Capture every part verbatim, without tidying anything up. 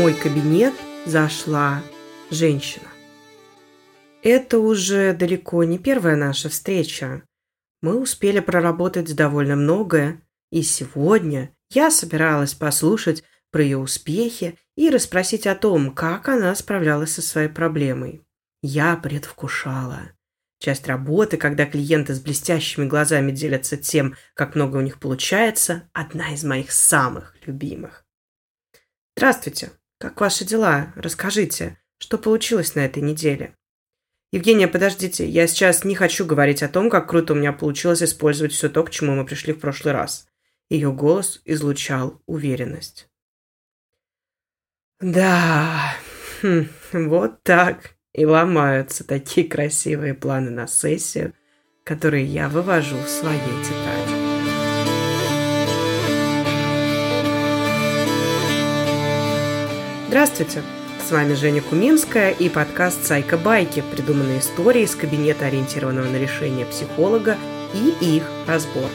мой кабинет зашла женщина. Это уже далеко не первая наша встреча. Мы успели проработать довольно многое, и сегодня я собиралась послушать про ее успехи и расспросить о том, как она справлялась со своей проблемой. Я предвкушала. Часть работы, когда клиенты с блестящими глазами делятся тем, как много у них получается, одна из моих самых любимых. «Здравствуйте. Как ваши дела? Расскажите, что получилось на этой неделе?» «Евгения, подождите, я сейчас не хочу говорить о том, как круто у меня получилось использовать все то, к чему мы пришли в прошлый раз». Ее голос излучал уверенность. «Да, хм, вот так». И ломаются такие красивые планы на сессию, которые я вывожу в своей тетради. Здравствуйте! С вами Женя Куминская и подкаст «Психо-байки», придуманные истории из кабинета ориентированного на решение психолога и их разбор.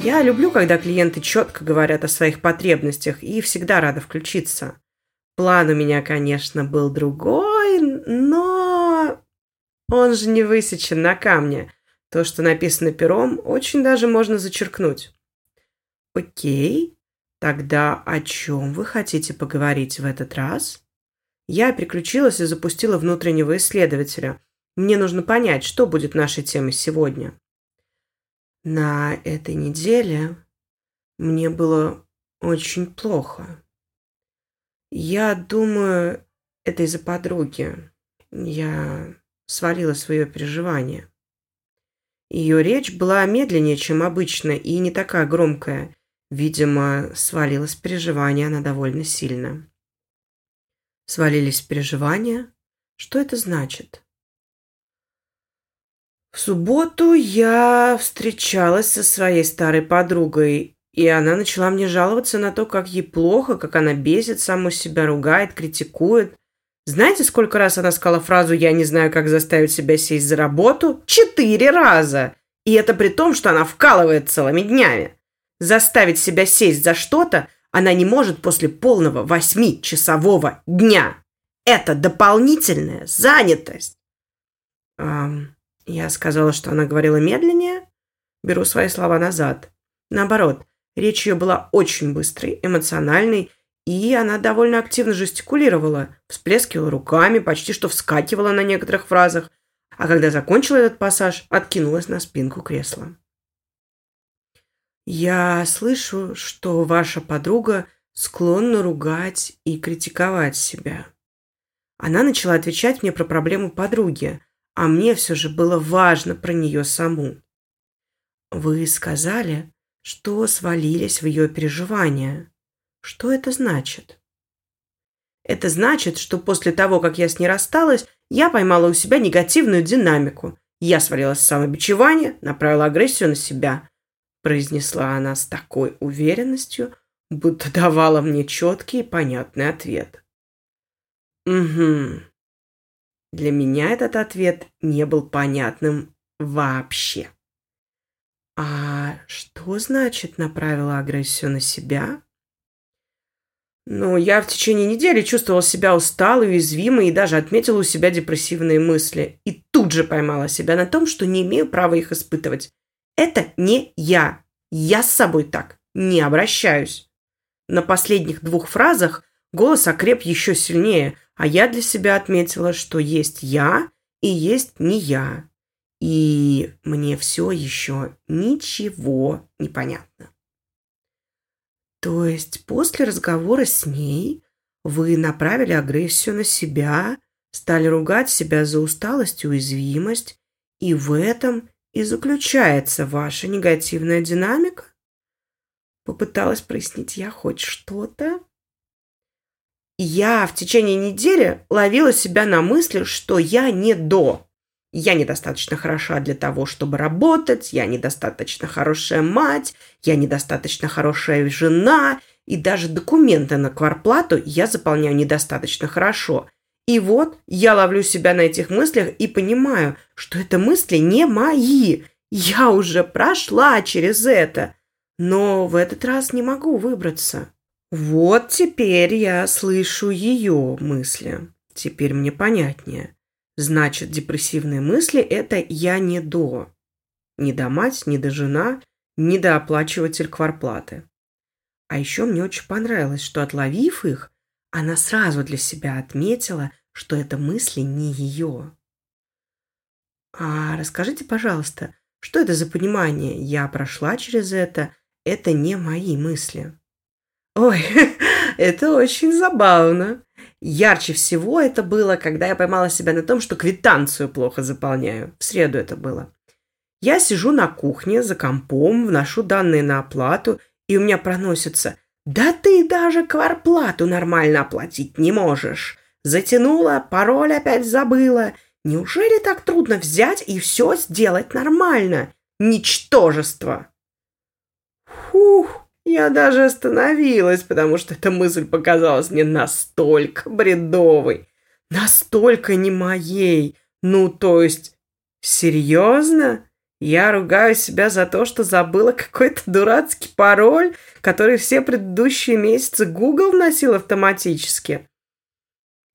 Я люблю, когда клиенты четко говорят о своих потребностях и всегда рада включиться. План у меня, конечно, был другой, но он же не высечен на камне. То, что написано пером, очень даже можно зачеркнуть. Окей, тогда о чем вы хотите поговорить в этот раз? Я переключилась и запустила внутреннего исследователя. Мне нужно понять, что будет нашей темой сегодня. На этой неделе мне было очень плохо. Я думаю, это из-за подруги. Я свалила свое переживание. Ее речь была медленнее, чем обычно, и не такая громкая. Видимо, свалилось переживание она довольно сильно. Свалились переживания? Что это значит? В субботу я встречалась со своей старой подругой, и она начала мне жаловаться на то, как ей плохо, как она бесит саму себя, ругает, критикует. Знаете, сколько раз она сказала фразу «я не знаю, как заставить себя сесть за работу»? Четыре раза! И это при том, что она вкалывает целыми днями. Заставить себя сесть за что-то она не может после полного восьмичасового дня. Это дополнительная занятость. Ам... Я сказала, что она говорила медленнее. Беру свои слова назад. Наоборот, речь ее была очень быстрой, эмоциональной, и она довольно активно жестикулировала, всплескивала руками, почти что вскакивала на некоторых фразах, а когда закончила этот пассаж, откинулась на спинку кресла. «Я слышу, что ваша подруга склонна ругать и критиковать себя». Она начала отвечать мне про проблему подруги, а мне все же было важно про нее саму. Вы сказали, что свалились в ее переживания. Что это значит? Это значит, что после того, как я с ней рассталась, я поймала у себя негативную динамику. Я свалилась в самобичевание, направила агрессию на себя, произнесла она с такой уверенностью, будто давала мне четкий и понятный ответ. Угу. Для меня этот ответ не был понятным вообще. А что значит направила агрессию на себя? Ну, я в течение недели чувствовала себя усталой, уязвимой и даже отметила у себя депрессивные мысли. И тут же поймала себя на том, что не имею права их испытывать. Это не я. Я с собой так не обращаюсь. На последних двух фразах голос окреп еще сильнее, а я для себя отметила, что есть я и есть не я. И мне все еще ничего не понятно. То есть после разговора с ней вы направили агрессию на себя, стали ругать себя за усталость и уязвимость, и в этом и заключается ваша негативная динамика? Попыталась прояснить я хоть что-то. Я в течение недели ловила себя на мысли, что я не до. Я недостаточно хороша для того, чтобы работать, я недостаточно хорошая мать, я недостаточно хорошая жена, и даже документы на квартплату я заполняю недостаточно хорошо. И вот я ловлю себя на этих мыслях и понимаю, что это мысли не мои. Я уже прошла через это, но в этот раз не могу выбраться. Вот теперь я слышу ее мысли. Теперь мне понятнее. Значит, депрессивные мысли – это я не до. Не до мать, не до жена, не до оплачиватель кварплаты. А еще мне очень понравилось, что, отловив их, она сразу для себя отметила, что это мысли не ее. А расскажите, пожалуйста, что это за понимание? Я прошла через это, это не мои мысли. Ой, это очень забавно. Ярче всего это было, когда я поймала себя на том, что квитанцию плохо заполняю. В среду это было. Я сижу на кухне за компом, вношу данные на оплату, и у меня проносится: «Да ты даже кварплату нормально оплатить не можешь! Затянула, пароль опять забыла! Неужели так трудно взять и все сделать нормально? Ничтожество!» Фух! Я даже остановилась, потому что эта мысль показалась мне настолько бредовой, настолько не моей. Ну, то есть, серьезно? Я ругаю себя за то, что забыла какой-то дурацкий пароль, который все предыдущие месяцы Google вносил автоматически.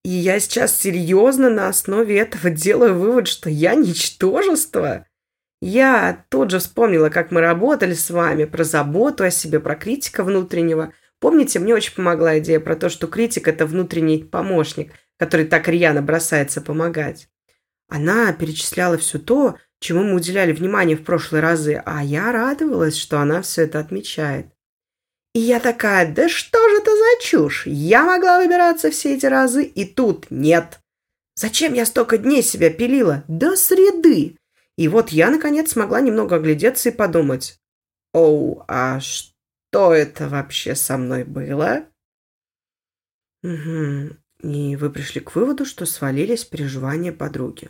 И я сейчас серьезно на основе этого делаю вывод, что я ничтожество. Я тут же вспомнила, как мы работали с вами, про заботу о себе, про критика внутреннего. Помните, мне очень помогла идея про то, что критик – это внутренний помощник, который так рьяно бросается помогать. Она перечисляла все то, чему мы уделяли внимание в прошлые разы, а я радовалась, что она все это отмечает. И я такая: да что же это за чушь? Я могла выбираться все эти разы, и тут нет. Зачем я столько дней себя пилила? До среды! И вот я, наконец, смогла немного оглядеться и подумать: «Оу, а что это вообще со мной было?» Угу. И вы пришли к выводу, что свалились переживания подруги.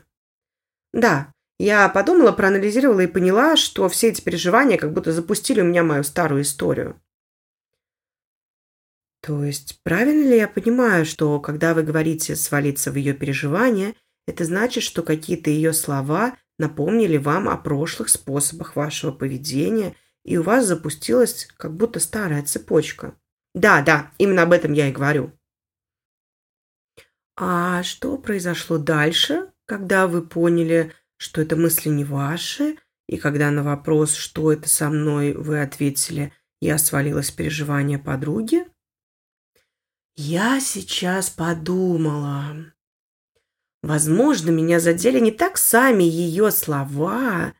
Да, я подумала, проанализировала и поняла, что все эти переживания как будто запустили у меня мою старую историю. То есть, правильно ли я понимаю, что когда вы говорите «свалиться в ее переживания», это значит, что какие-то ее слова напомнили вам о прошлых способах вашего поведения, и у вас запустилась как будто старая цепочка. Да, да, именно об этом я и говорю. А что произошло дальше, когда вы поняли, что это мысли не ваши, и когда на вопрос «что это со мной» вы ответили «я свалилась в переживания подруги»? Я сейчас подумала... Возможно, меня задели не так сами ее слова,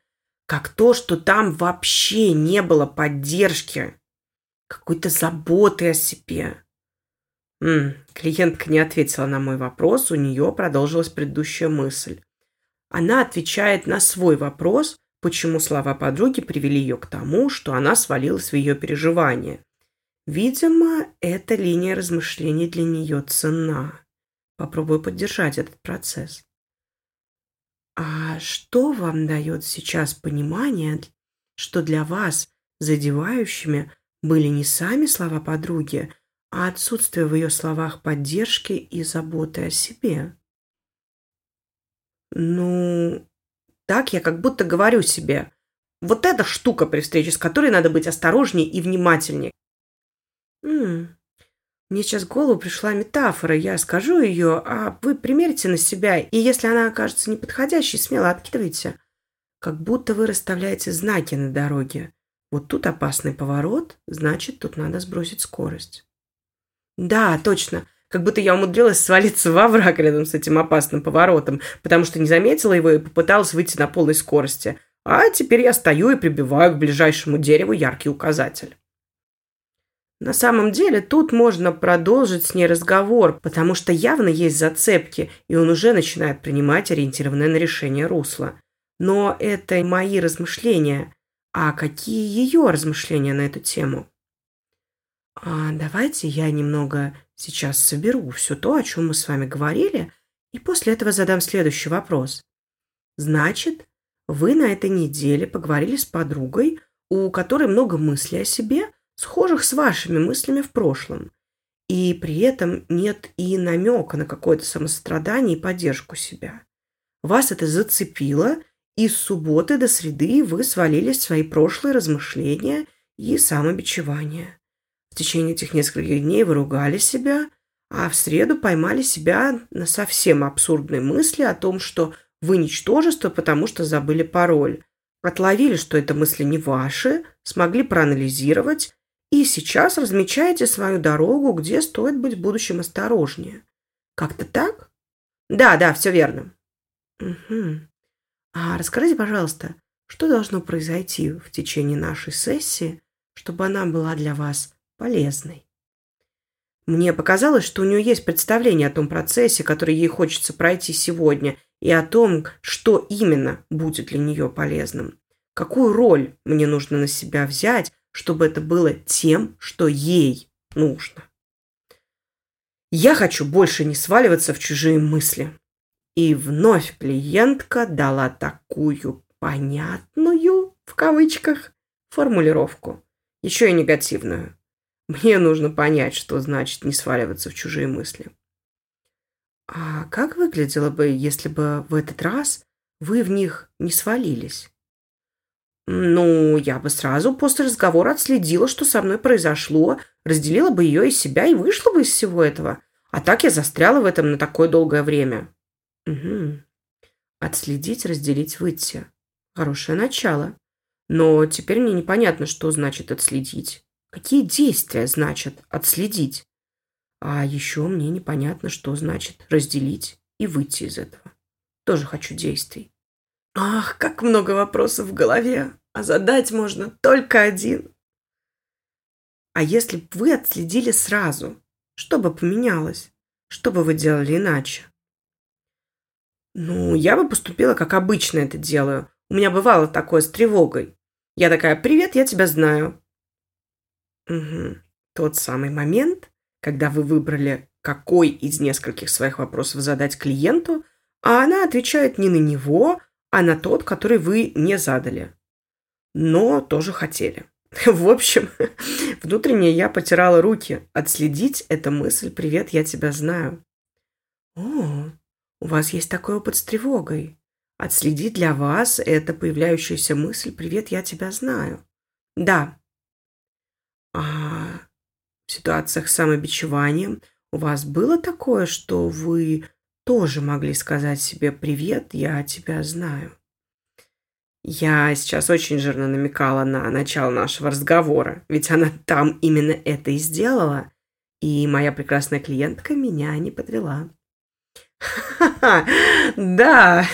как то, что там вообще не было поддержки, какой-то заботы о себе. М-м, клиентка не ответила на мой вопрос, у нее продолжилась предыдущая мысль. Она отвечает на свой вопрос, почему слова подруги привели ее к тому, что она свалилась в ее переживания. Видимо, эта линия размышлений для нее ценна. Попробую поддержать этот процесс. А что вам дает сейчас понимание, что для вас задевающими были не сами слова подруги, а отсутствие в ее словах поддержки и заботы о себе? Ну, так я как будто говорю себе: вот эта штука, при встрече с которой надо быть осторожнее и внимательнее. Ммм. Мне сейчас в голову пришла метафора, я скажу ее, а вы примерьте на себя, и если она окажется неподходящей, смело откидывайте. Как будто вы расставляете знаки на дороге. Вот тут опасный поворот, значит, тут надо сбросить скорость. Да, точно, как будто я умудрилась свалиться в овраг рядом с этим опасным поворотом, потому что не заметила его и попыталась выйти на полной скорости. А теперь я стою и прибиваю к ближайшему дереву яркий указатель. На самом деле тут можно продолжить с ней разговор, потому что явно есть зацепки, и он уже начинает принимать ориентированное на решение русло. Но это мои размышления. А какие ее размышления на эту тему? А давайте я немного сейчас соберу все то, о чем мы с вами говорили, и после этого задам следующий вопрос. Значит, вы на этой неделе поговорили с подругой, у которой много мыслей о себе, схожих с вашими мыслями в прошлом, и при этом нет и намека на какое-то самосострадание и поддержку себя. Вас это зацепило, И с субботы до среды вы свалились в свои прошлые размышления и самобичевания. В течение этих нескольких дней вы ругали себя, а в среду поймали себя на совсем абсурдной мысли о том, что вы ничтожество, потому что забыли пароль. Отловили, что это мысли не ваши, смогли проанализировать, и сейчас размечаете свою дорогу, где стоит быть в будущем осторожнее. Как-то так? Да, да, все верно. Угу. А расскажите, пожалуйста, что должно произойти в течение нашей сессии, чтобы она была для вас полезной? Мне показалось, что у нее есть представление о том процессе, который ей хочется пройти сегодня, и о том, что именно будет для нее полезным. Какую роль мне нужно на себя взять, чтобы это было тем, что ей нужно. Я хочу больше не сваливаться в чужие мысли. И вновь клиентка дала такую понятную, в кавычках, формулировку. Еще и негативную. Мне нужно понять, что значит не сваливаться в чужие мысли. А как выглядело бы, если бы в этот раз вы в них не свалились? Ну, я бы сразу после разговора отследила, что со мной произошло, разделила бы ее и себя и вышла бы из всего этого. А так я застряла в этом на такое долгое время. Угу. Отследить, разделить, выйти. Хорошее начало. Но теперь мне непонятно, что значит отследить. Какие действия значат отследить? А еще мне непонятно, что значит разделить и выйти из этого. Тоже хочу действий. Ах, как много вопросов в голове, а задать можно только один. А если бы вы отследили сразу, что бы поменялось? Что бы вы делали иначе? Ну, я бы поступила, как обычно это делаю. У меня бывало такое с тревогой. Я такая: «Привет, я тебя знаю». Угу. Тот самый момент, когда вы выбрали, какой из нескольких своих вопросов задать клиенту, а она отвечает не на него, а на тот, который вы не задали, но тоже хотели. В общем, внутренне я потирала руки. Отследить эту мысль «Привет, я тебя знаю». О, у вас есть такой опыт с тревогой. Отследить для вас это появляющаяся мысль «Привет, я тебя знаю». Да. А в ситуациях с самобичеванием у вас было такое, что вы тоже могли сказать себе «Привет, я тебя знаю». Я сейчас очень жирно намекала на начало нашего разговора, ведь она там именно это и сделала, и моя прекрасная клиентка меня не подвела. Ха-ха-ха, да,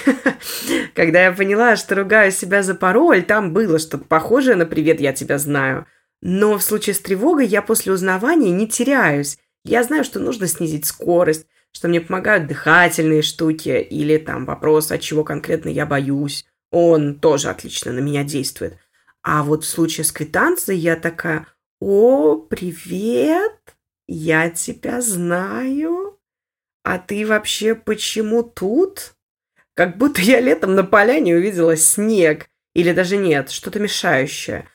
когда я поняла, что ругаю себя за пароль, там было что-то похожее на «Привет, я тебя знаю». Но в случае с тревогой я после узнавания не теряюсь. Я знаю, что нужно снизить скорость, что мне помогают дыхательные штуки или там вопрос, от чего конкретно я боюсь. Он тоже отлично на меня действует. А вот в случае с квитанцией я такая: «О, привет, я тебя знаю. А ты вообще почему тут?» Как будто я летом на поляне увидела снег. Или даже нет, что-то мешающее.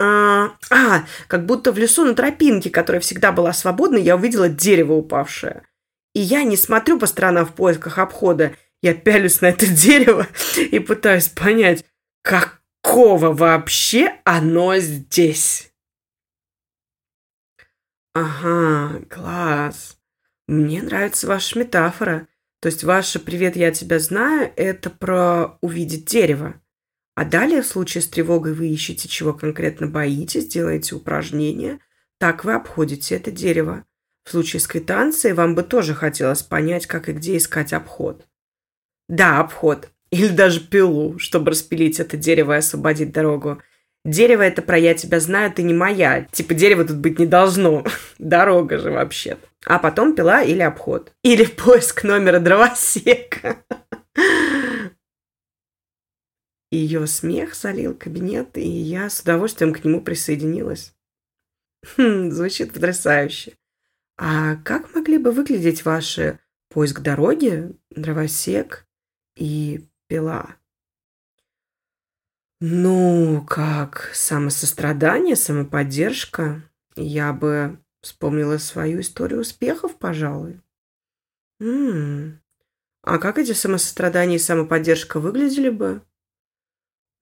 А, а, как будто в лесу на тропинке, которая всегда была свободной, я увидела дерево упавшее. И я не смотрю по сторонам в поисках обхода. Я пялюсь на это дерево и пытаюсь понять, какого вообще оно здесь. Ага, класс. Мне нравится ваша метафора. То есть ваше «Привет, я тебя знаю» – это про увидеть дерево. А далее в случае с тревогой вы ищете, чего конкретно боитесь, делаете упражнения, так вы обходите это дерево. В случае с квитанцией вам бы тоже хотелось понять, как и где искать обход. Да, обход. Или даже пилу, чтобы распилить это дерево и освободить дорогу. Дерево – это про «я тебя знаю, ты не моя». Типа дерева тут быть не должно. Дорога же вообще-то. А потом пила или обход. Или поиск номера дровосека. Ее смех залил кабинет, и я с удовольствием к нему присоединилась. Хм, звучит потрясающе. А как могли бы выглядеть ваши поиск дороги, дровосек и пила? Ну, как самосострадание, самоподдержка. Я бы вспомнила свою историю успехов, пожалуй. М-м. А как эти самосострадания и самоподдержка выглядели бы?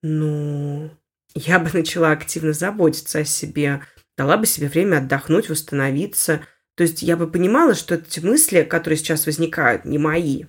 Ну, я бы начала активно заботиться о себе, дала бы себе время отдохнуть, восстановиться. То есть я бы понимала, что эти мысли, которые сейчас возникают, не мои.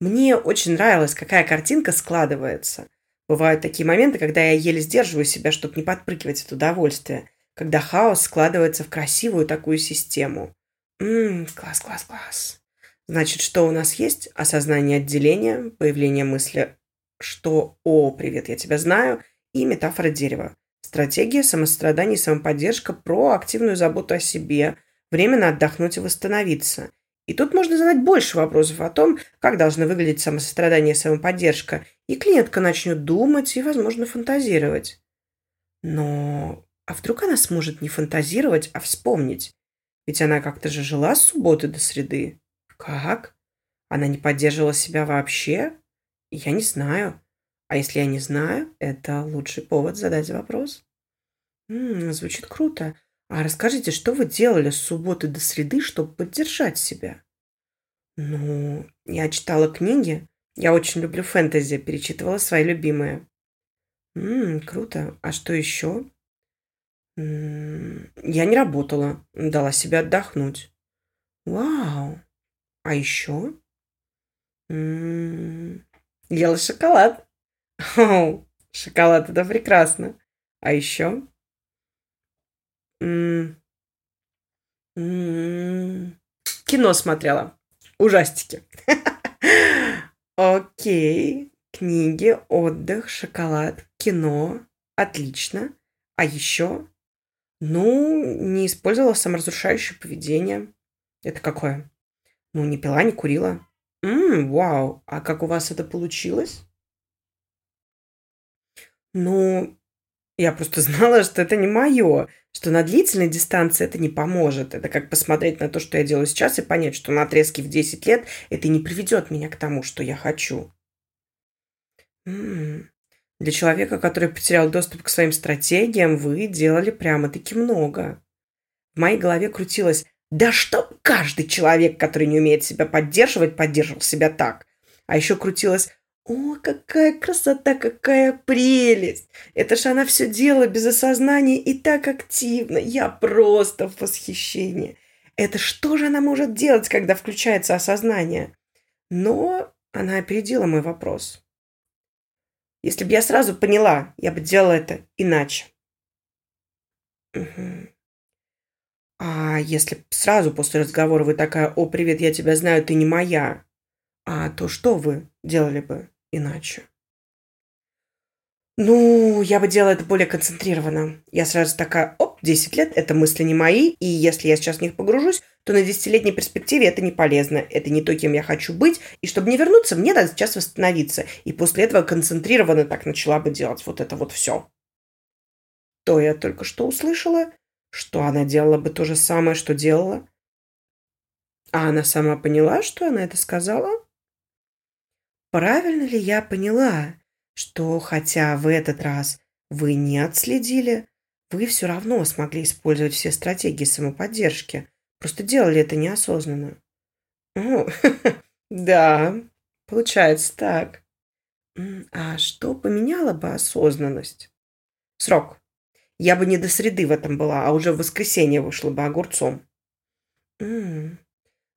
Мне очень нравилось, какая картинка складывается. Бывают такие моменты, когда я еле сдерживаю себя, чтобы не подпрыгивать от удовольствия, когда хаос складывается в красивую такую систему. Ммм, класс, класс, класс. Значит, что у нас есть? Осознание отделения, появление мысли, что «О, привет, я тебя знаю» и метафора дерева. Стратегия самосострадания и самоподдержка про активную заботу о себе, временно отдохнуть и восстановиться. И тут можно задать больше вопросов о том, как должны выглядеть самосострадание и самоподдержка, и клиентка начнет думать и, возможно, фантазировать. Но а вдруг она сможет не фантазировать, а вспомнить? Ведь она как-то же жила с субботы до среды. Как? Она не поддерживала себя вообще? Я не знаю. А если я не знаю, это лучший повод задать вопрос. М-м, звучит круто. А расскажите, что вы делали с субботы до среды, чтобы поддержать себя? Ну, я читала книги. Я очень люблю фэнтези, перечитывала свои любимые. М-м, круто. А что еще? М-м, я не работала. Дала себе отдохнуть. Вау. А еще? М-м, ела шоколад. О, шоколад, это прекрасно. А еще? М-м-м. М-м-м. Кино смотрела. Ужастики. Окей. Книги, отдых, шоколад, кино. Отлично. А еще? Ну, не использовала саморазрушающее поведение. Это какое? Ну, не пила, не курила. М-м, вау. А как у вас это получилось? Ну, я просто знала, что это не мое, что на длительной дистанции это не поможет. Это как посмотреть на то, что я делаю сейчас, и понять, что на отрезке в десять лет это не приведет меня к тому, что я хочу. М-м. Для человека, который потерял доступ к своим стратегиям, вы делали прямо-таки много. В моей голове крутилось: да чтоб каждый человек, который не умеет себя поддерживать, поддерживал себя так. А еще крутилось: о, какая красота, какая прелесть! Это ж она все делала без осознания и так активно. Я просто в восхищении. Это что же она может делать, когда включается осознание? Но она опередила мой вопрос. Если бы я сразу поняла, я бы делала это иначе. Угу. А если сразу после разговора вы такая: о, привет, я тебя знаю, ты не моя, а то что вы делали бы иначе? Ну, я бы делала это более концентрированно. Я сразу такая: оп, десять лет, это мысли не мои, и если я сейчас в них погружусь, то на десятилетней перспективе это не полезно, это не то, кем я хочу быть, и чтобы не вернуться, мне надо сейчас восстановиться. И после этого концентрированно так начала бы делать вот это вот все. То я только что услышала, что она делала бы то же самое, что делала. А она сама поняла, что она это сказала? Правильно ли я поняла, что хотя в этот раз вы не отследили, вы все равно смогли использовать все стратегии самоподдержки, просто делали это неосознанно? О, да, получается так. А что поменяла бы осознанность? Срок. Я бы не до среды в этом была, а уже в воскресенье вышла бы огурцом. М-м.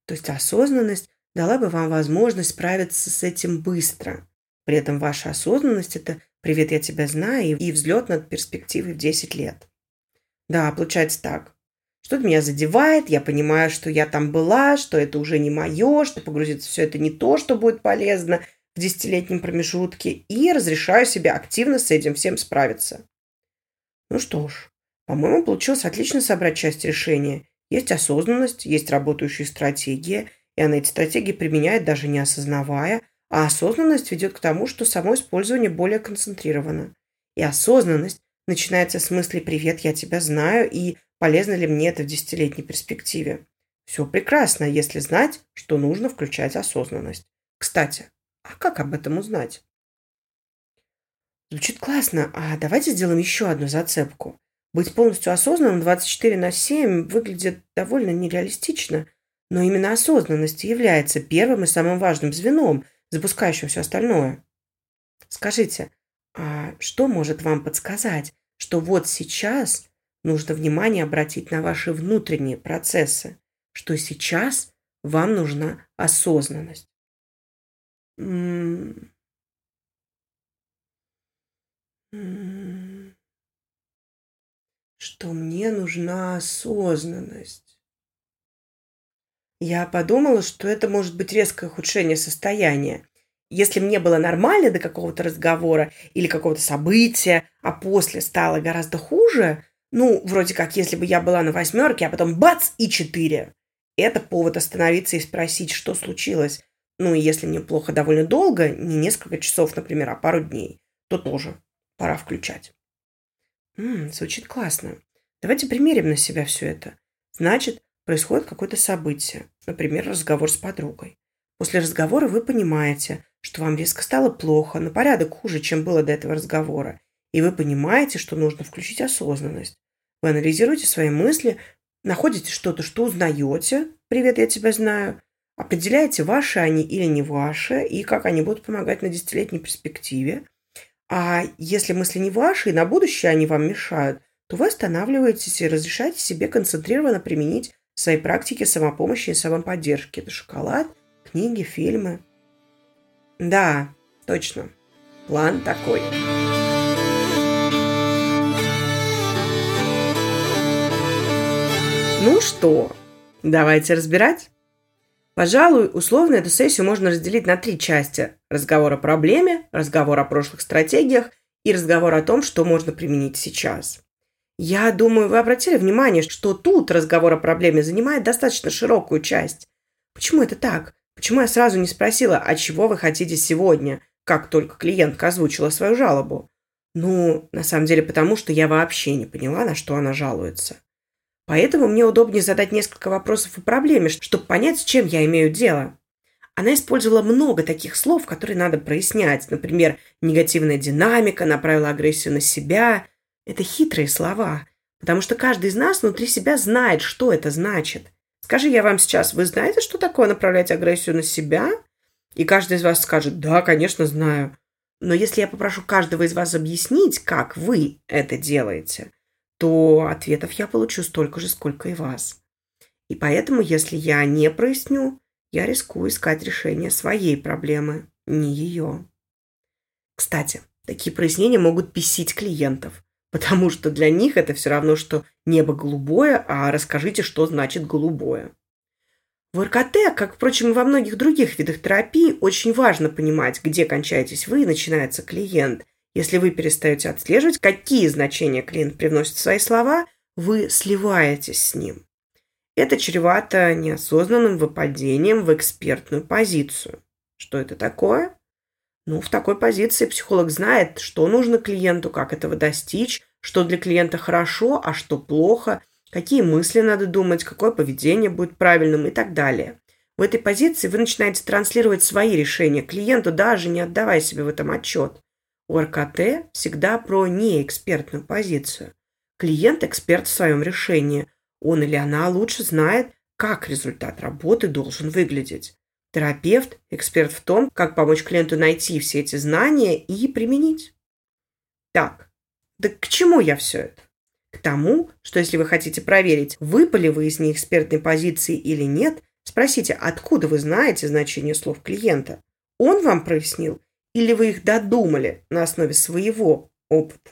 То есть осознанность дала бы вам возможность справиться с этим быстро. При этом ваша осознанность – это «Привет, я тебя знаю» и взлет над перспективой в десять лет. Да, получается так. Что-то меня задевает, я понимаю, что я там была, что это уже не мое, что погрузиться все это не то, что будет полезно в десятилетнем промежутке, и разрешаю себе активно с этим всем справиться. Ну что ж, по-моему, получилось отлично собрать часть решения. Есть осознанность, есть работающая стратегия, и она эти стратегии применяет, даже не осознавая, а осознанность ведет к тому, что само использование более концентрировано. И осознанность начинается с мысли «Привет, я тебя знаю» и «Полезно ли мне это в десятилетней перспективе?». Все прекрасно, если знать, что нужно включать осознанность. Кстати, а как об этом узнать? Звучит классно, а давайте сделаем еще одну зацепку. Быть полностью осознанным двадцать четыре на семь выглядит довольно нереалистично. Но именно осознанность является первым и самым важным звеном, запускающим все остальное. Скажите, а что может вам подсказать, что вот сейчас нужно внимание обратить на ваши внутренние процессы, что сейчас вам нужна осознанность? М- м- что мне нужна осознанность? Я подумала, что это может быть резкое ухудшение состояния. Если мне было нормально до какого-то разговора или какого-то события, а после стало гораздо хуже, ну, вроде как, если бы я была на восьмерке, а потом бац и четыре. Это повод остановиться и спросить, что случилось. Ну, и если мне плохо довольно долго, не несколько часов, например, а пару дней, то тоже пора включать. М-м, звучит классно. Давайте примерим на себя все это. Значит, происходит какое-то событие, например, разговор с подругой. После разговора вы понимаете, что вам резко стало плохо, на порядок хуже, чем было до этого разговора. И вы понимаете, что нужно включить осознанность. Вы анализируете свои мысли, находите что-то, что узнаете. «Привет, я тебя знаю». Определяете, ваши они или не ваши, и как они будут помогать на десятилетней перспективе. А если мысли не ваши, и на будущее они вам мешают, то вы останавливаетесь и разрешаете себе концентрированно применить свои практики самопомощи и самоподдержки. Это шоколад, книги, фильмы. Да, точно. План такой. Ну что, давайте разбирать. Пожалуй, условно эту сессию можно разделить на три части. Разговор о проблеме, разговор о прошлых стратегиях и разговор о том, что можно применить сейчас. Я думаю, вы обратили внимание, что тут разговор о проблеме занимает достаточно широкую часть. Почему это так? Почему я сразу не спросила, а чего вы хотите сегодня, как только клиентка озвучила свою жалобу? Ну, на самом деле, потому что я вообще не поняла, на что она жалуется. Поэтому мне удобнее задать несколько вопросов о проблеме, чтобы понять, с чем я имею дело. Она использовала много таких слов, которые надо прояснять. Например, негативная динамика, направила агрессию на себя. Это хитрые слова, потому что каждый из нас внутри себя знает, что это значит. Скажи я вам сейчас, вы знаете, что такое направлять агрессию на себя? И каждый из вас скажет, да, конечно, знаю. Но если я попрошу каждого из вас объяснить, как вы это делаете, то ответов я получу столько же, сколько и вас. И поэтому, если я не проясню, я рискую искать решение своей проблемы, не ее. Кстати, такие прояснения могут бесить клиентов. Потому что для них это все равно, что небо голубое, а расскажите, что значит голубое. В ОРКТ, как, впрочем, и во многих других видах терапии, очень важно понимать, где кончаетесь вы и начинается клиент. Если вы перестаете отслеживать, какие значения клиент привносит в свои слова, вы сливаетесь с ним. Это чревато неосознанным выпадением в экспертную позицию. Что это такое? Ну, в такой позиции психолог знает, что нужно клиенту, как этого достичь, что для клиента хорошо, а что плохо, какие мысли надо думать, какое поведение будет правильным и так далее. В этой позиции вы начинаете транслировать свои решения клиенту, даже не отдавая себе в этом отчет. ОРКТ всегда про неэкспертную позицию. Клиент – эксперт в своем решении. Он или она лучше знает, как результат работы должен выглядеть. Терапевт – эксперт в том, как помочь клиенту найти все эти знания и применить. Так, да к чему я все это? К тому, что если вы хотите проверить, выпали вы из неэкспертной позиции или нет, спросите, откуда вы знаете значение слов клиента. Он вам прояснил или вы их додумали на основе своего опыта?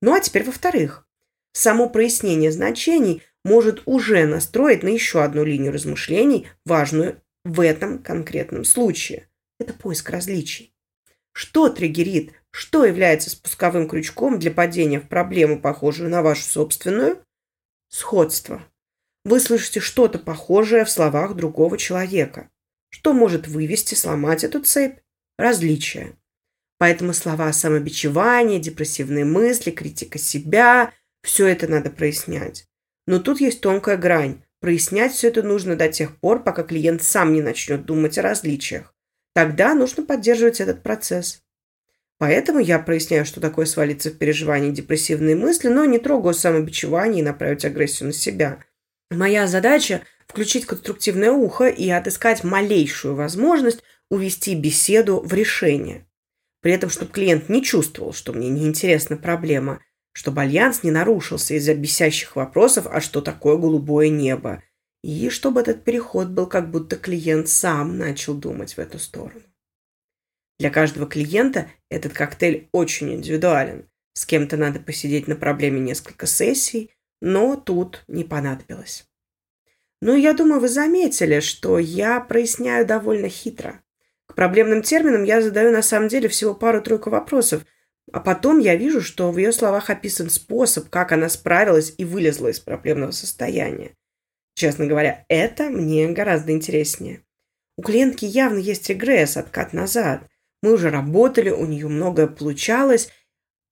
Ну а теперь во-вторых, само прояснение значений может уже настроить на еще одну линию размышлений, важную в этом конкретном случае. Это поиск различий. Что триггерит, что является спусковым крючком для падения в проблему, похожую на вашу собственную? Сходство. Вы слышите что-то похожее в словах другого человека. Что может вывести, сломать эту цепь? Различия. Поэтому слова самобичевания, депрессивные мысли, критика себя – все это надо прояснять. Но тут есть тонкая грань. Прояснять все это нужно до тех пор, пока клиент сам не начнет думать о различиях. Тогда нужно поддерживать этот процесс. Поэтому я проясняю, что такое свалиться в переживания и депрессивные мысли, но не трогаю самобичевание и направить агрессию на себя. Моя задача включить конструктивное ухо и отыскать малейшую возможность увести беседу в решение. При этом, чтобы клиент не чувствовал, что мне неинтересна проблема, чтобы альянс не нарушился из-за бесящих вопросов, а что такое голубое небо, и чтобы этот переход был, как будто клиент сам начал думать в эту сторону. Для каждого клиента этот коктейль очень индивидуален. С кем-то надо посидеть на проблеме несколько сессий, но тут не понадобилось. Ну, я думаю, вы заметили, что я проясняю довольно хитро. К проблемным терминам я задаю на самом деле всего пару-тройку вопросов, а потом я вижу, что в ее словах описан способ, как она справилась и вылезла из проблемного состояния. Честно говоря, это мне гораздо интереснее. У клиентки явно есть регресс, откат назад. Мы уже работали, у нее многое получалось.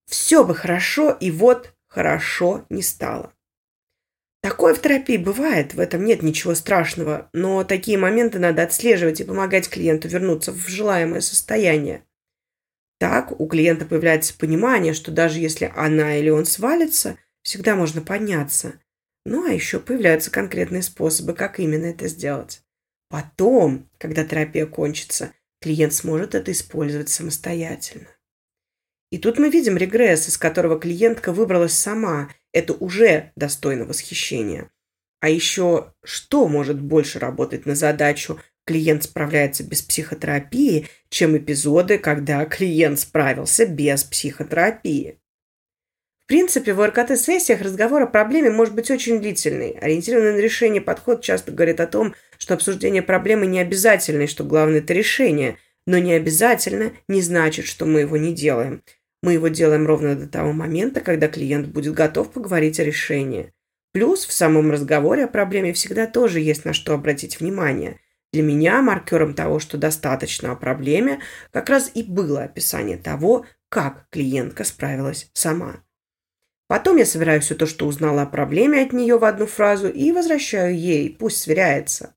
Все бы хорошо, и вот хорошо не стало. Такое в терапии бывает, в этом нет ничего страшного, но такие моменты надо отслеживать и помогать клиенту вернуться в желаемое состояние. Так у клиента появляется понимание, что даже если она или он свалится, всегда можно подняться. Ну а еще появляются конкретные способы, как именно это сделать. Потом, когда терапия кончится, клиент сможет это использовать самостоятельно. И тут мы видим регресс, из которого клиентка выбралась сама. Это уже достойно восхищения. А еще что может больше работать на задачу «клиент справляется без психотерапии», чем эпизоды, когда клиент справился без психотерапии? В принципе, в ОРКТ-сессиях разговор о проблеме может быть очень длительный. Ориентированный на решение подход часто говорит о том, что обсуждение проблемы не обязательно, и что главное – это решение. Но не обязательно не значит, что мы его не делаем. Мы его делаем ровно до того момента, когда клиент будет готов поговорить о решении. Плюс в самом разговоре о проблеме всегда тоже есть на что обратить внимание. Для меня маркером того, что достаточно о проблеме, как раз и было описание того, как клиентка справилась сама. Потом я собираю все то, что узнала о проблеме, от нее в одну фразу и возвращаю ей, пусть сверяется.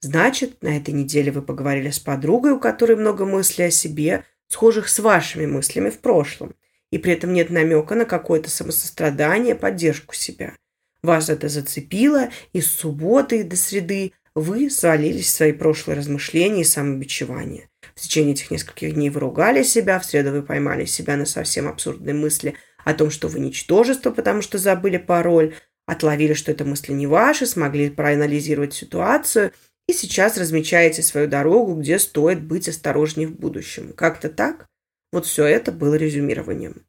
Значит, на этой неделе вы поговорили с подругой, у которой много мыслей о себе, схожих с вашими мыслями в прошлом, и при этом нет намека на какое-то самосострадание, поддержку себя. Вас это зацепило, и с субботы до среды вы свалились в свои прошлые размышления и самобичевания. В течение этих нескольких дней вы ругали себя, в среду вы поймали себя на совсем абсурдной мысли о том, что вы ничтожество, потому что забыли пароль, отловили, что эта мысль не ваша, смогли проанализировать ситуацию, и сейчас размечаете свою дорогу, где стоит быть осторожнее в будущем. Как-то так? Вот все это было резюмированием.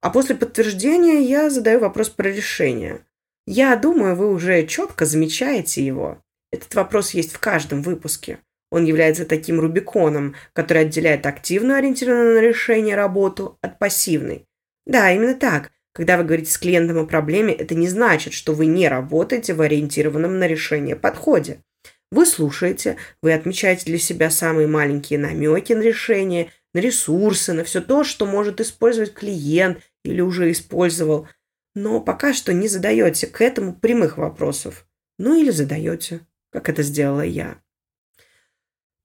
А после подтверждения я задаю вопрос про решение. Я думаю, вы уже четко замечаете его. Этот вопрос есть в каждом выпуске. Он является таким рубиконом, который отделяет активную, ориентированную на решение работу от пассивной. Да, именно так. Когда вы говорите с клиентом о проблеме, это не значит, что вы не работаете в ориентированном на решение подходе. Вы слушаете, вы отмечаете для себя самые маленькие намеки на решение, на ресурсы, на все то, что может использовать клиент или уже использовал, но пока что не задаете к этому прямых вопросов. Ну или задаете, как это сделала я.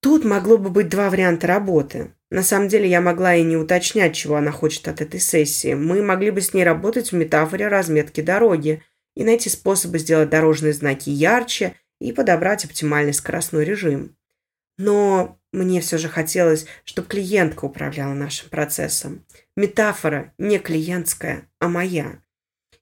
Тут могло бы быть два варианта работы. На самом деле я могла и не уточнять, чего она хочет от этой сессии. Мы могли бы с ней работать в метафоре разметки дороги и найти способы сделать дорожные знаки ярче, и подобрать оптимальный скоростной режим. Но мне все же хотелось, чтобы клиентка управляла нашим процессом. Метафора не клиентская, а моя.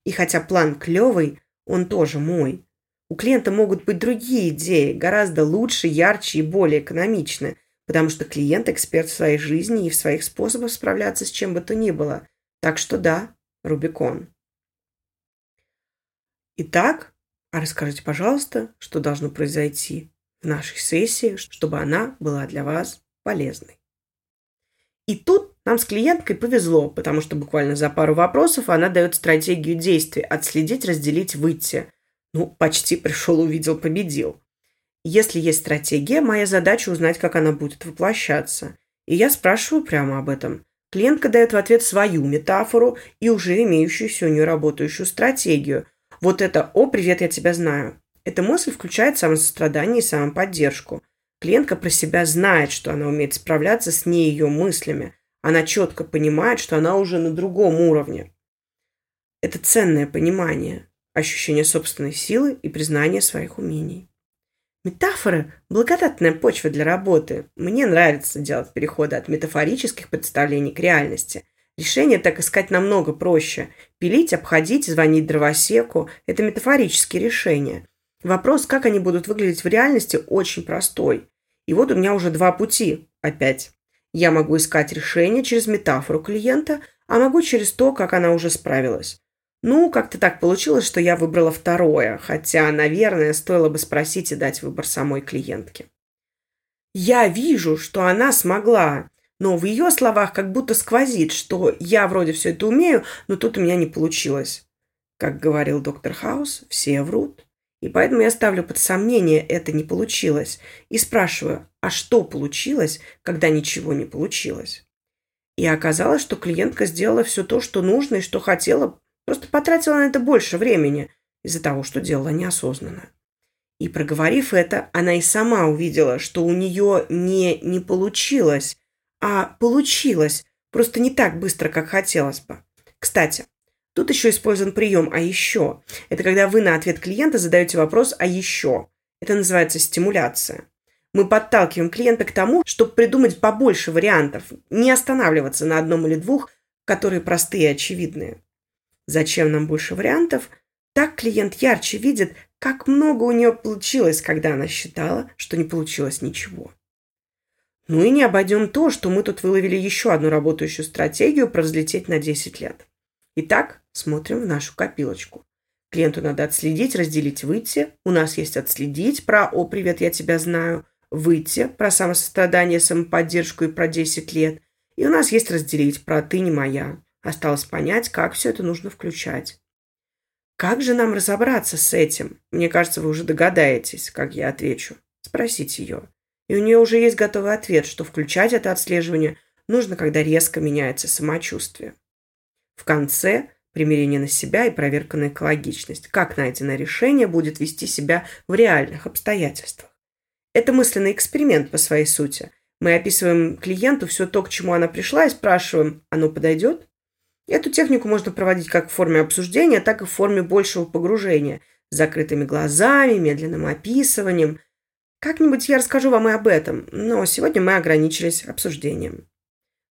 И хотя план клевый, он тоже мой. У клиента могут быть другие идеи, гораздо лучше, ярче и более экономичны, потому что клиент – эксперт в своей жизни и в своих способах справляться с чем бы то ни было. Так что да, Рубикон. Итак, а расскажите, пожалуйста, что должно произойти в нашей сессии, чтобы она была для вас полезной. И тут нам с клиенткой повезло, потому что буквально за пару вопросов она дает стратегию действий – отследить, разделить, выйти. Ну, почти пришел, увидел, победил. Если есть стратегия, моя задача – узнать, как она будет воплощаться. И я спрашиваю прямо об этом. Клиентка дает в ответ свою метафору и уже имеющуюся у нее работающую стратегию – вот это «О, привет, я тебя знаю». Эта мысль включает самосострадание и самоподдержку. Клиентка про себя знает, что она умеет справляться с ней ее мыслями. Она четко понимает, что она уже на другом уровне. Это ценное понимание, ощущение собственной силы и признание своих умений. Метафоры – благодатная почва для работы. Мне нравится делать переходы от метафорических представлений к реальности. Решение так искать намного проще. Пилить, обходить, звонить дровосеку – это метафорические решения. Вопрос, как они будут выглядеть в реальности, очень простой. И вот у меня уже два пути опять. Я могу искать решение через метафору клиента, а могу через то, как она уже справилась. Ну, как-то так получилось, что я выбрала второе, хотя, наверное, стоило бы спросить и дать выбор самой клиентке. Я вижу, что она смогла, но в ее словах как будто сквозит, что я вроде все это умею, но тут у меня не получилось. Как говорил доктор Хаус, все врут. И поэтому я ставлю под сомнение, это не получилось. И спрашиваю, а что получилось, когда ничего не получилось? И оказалось, что клиентка сделала все то, что нужно и что хотела, просто потратила на это больше времени из-за того, что делала неосознанно. И проговорив это, она и сама увидела, что у нее не не получилось, а получилось, просто не так быстро, как хотелось бы. Кстати, тут еще использован прием «а еще». Это когда вы на ответ клиента задаете вопрос «а еще». Это называется стимуляция. Мы подталкиваем клиента к тому, чтобы придумать побольше вариантов, не останавливаться на одном или двух, которые простые и очевидные. Зачем нам больше вариантов? Так клиент ярче видит, как много у нее получилось, когда она считала, что не получилось ничего. Ну и не обойдем то, что мы тут выловили еще одну работающую стратегию про взлететь на десять лет. Итак, смотрим в нашу копилочку. Клиенту надо отследить, разделить, выйти. У нас есть отследить про «О, привет, я тебя знаю», выйти про самосострадание, самоподдержку и про десять лет. И у нас есть разделить про «Ты не моя». Осталось понять, как все это нужно включать. Как же нам разобраться с этим? Мне кажется, вы уже догадаетесь, как я отвечу. Спросите ее. И у нее уже есть готовый ответ, что включать это отслеживание нужно, когда резко меняется самочувствие. В конце примирение на себя и проверка на экологичность. Как найденное решение будет вести себя в реальных обстоятельствах. Это мысленный эксперимент по своей сути. Мы описываем клиенту все то, к чему она пришла, и спрашиваем, оно подойдет? Эту технику можно проводить как в форме обсуждения, так и в форме большего погружения. С закрытыми глазами, медленным описыванием. Как-нибудь я расскажу вам и об этом, но сегодня мы ограничились обсуждением.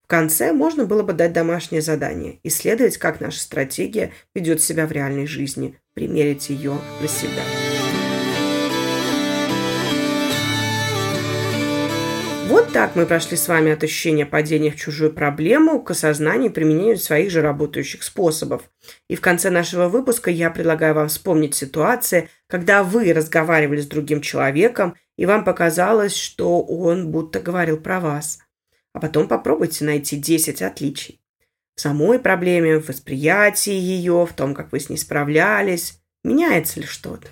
В конце можно было бы дать домашнее задание, исследовать, как наша стратегия ведет себя в реальной жизни, примерить ее на себя. Вот так мы прошли с вами от ощущения падения в чужую проблему к осознанию и применению своих же работающих способов. И в конце нашего выпуска я предлагаю вам вспомнить ситуации, когда вы разговаривали с другим человеком, и вам показалось, что он будто говорил про вас. А потом попробуйте найти десять отличий. В самой проблеме, в восприятии ее, в том, как вы с ней справлялись. Меняется ли что-то?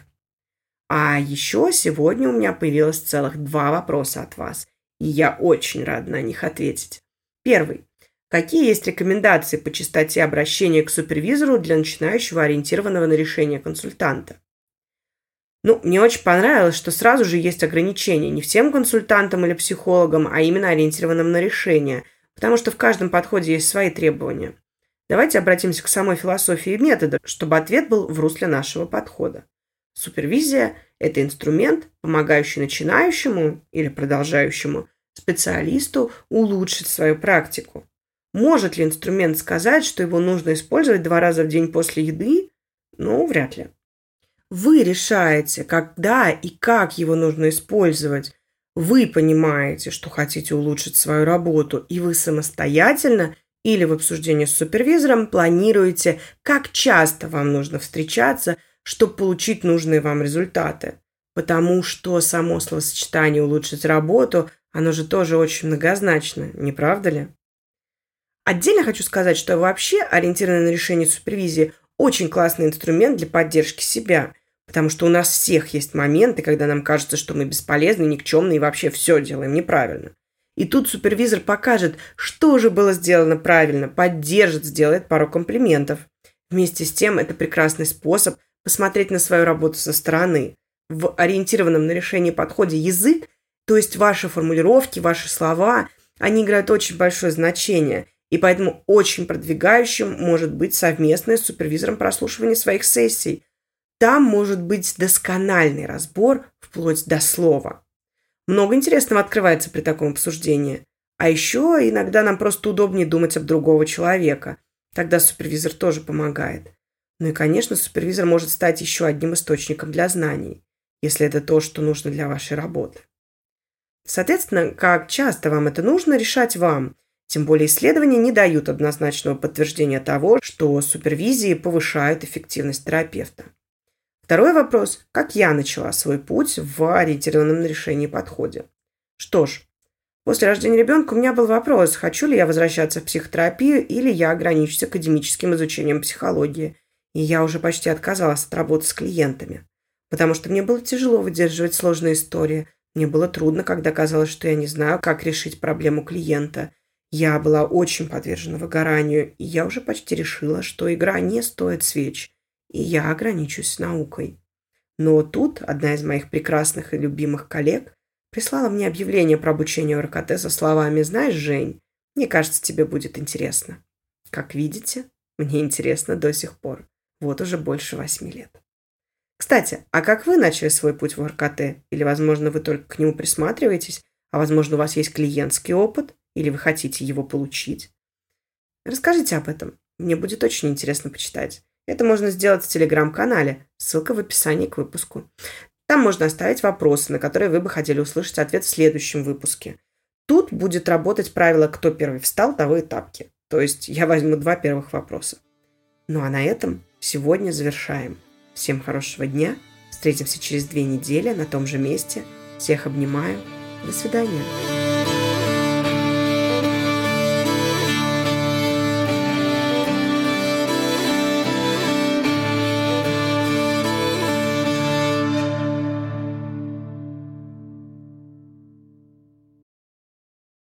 А еще сегодня у меня появилось целых два вопроса от вас. И я очень рада на них ответить. Первый. Какие есть рекомендации по частоте обращения к супервизору для начинающего ориентированного на решение консультанта? Ну, мне очень понравилось, что сразу же есть ограничения не всем консультантам или психологам, а именно ориентированным на решение, потому что в каждом подходе есть свои требования. Давайте обратимся к самой философии метода, чтобы ответ был в русле нашего подхода. Супервизия – это инструмент, помогающий начинающему или продолжающему специалисту улучшить свою практику. Может ли инструмент сказать, что его нужно использовать два раза в день после еды? Ну, вряд ли. Вы решаете, когда и как его нужно использовать. Вы понимаете, что хотите улучшить свою работу, и вы самостоятельно или в обсуждении с супервизором планируете, как часто вам нужно встречаться, чтобы получить нужные вам результаты. Потому что само словосочетание «улучшить работу», оно же тоже очень многозначно, не правда ли? Отдельно хочу сказать, что вообще ориентированное на решение супервизии очень классный инструмент для поддержки себя. Потому что у нас всех есть моменты, когда нам кажется, что мы бесполезны, никчемны и вообще все делаем неправильно. И тут супервизор покажет, что же было сделано правильно, поддержит, сделает пару комплиментов. Вместе с тем, это прекрасный способ посмотреть на свою работу со стороны. В ориентированном на решение подходе язык, то есть ваши формулировки, ваши слова, они играют очень большое значение. И поэтому очень продвигающим может быть совместное с супервизором прослушивание своих сессий. Там может быть доскональный разбор вплоть до слова. Много интересного открывается при таком обсуждении. А еще иногда нам просто удобнее думать об другого человека. Тогда супервизор тоже помогает. Ну и, конечно, супервизор может стать еще одним источником для знаний, если это то, что нужно для вашей работы. Соответственно, как часто вам это нужно, решать вам. Тем более исследования не дают однозначного подтверждения того, что супервизии повышают эффективность терапевта. Второй вопрос. Как я начала свой путь в ориентированном на решение подходе? Что ж, после рождения ребенка у меня был вопрос, хочу ли я возвращаться в психотерапию или я ограничусь академическим изучением психологии. И я уже почти отказалась от работы с клиентами, потому что мне было тяжело выдерживать сложные истории. Мне было трудно, когда казалось, что я не знаю, как решить проблему клиента. Я была очень подвержена выгоранию, и я уже почти решила, что игра не стоит свеч, и я ограничусь наукой. Но тут одна из моих прекрасных и любимых коллег прислала мне объявление про обучение ОРКТ со словами «Знаешь, Жень, мне кажется, тебе будет интересно». Как видите, мне интересно до сих пор. Вот уже больше восьми лет. Кстати, а как вы начали свой путь в ОРКТ? Или, возможно, вы только к нему присматриваетесь, а, возможно, у вас есть клиентский опыт, или вы хотите его получить? Расскажите об этом. Мне будет очень интересно почитать. Это можно сделать в телеграм-канале. Ссылка в описании к выпуску. Там можно оставить вопросы, на которые вы бы хотели услышать ответ в следующем выпуске. Тут будет работать правило «Кто первый встал, того и тапки». То есть я возьму два первых вопроса. Ну а на этом... Сегодня завершаем. Всем хорошего дня. Встретимся через две недели на том же месте. Всех обнимаю. До свидания.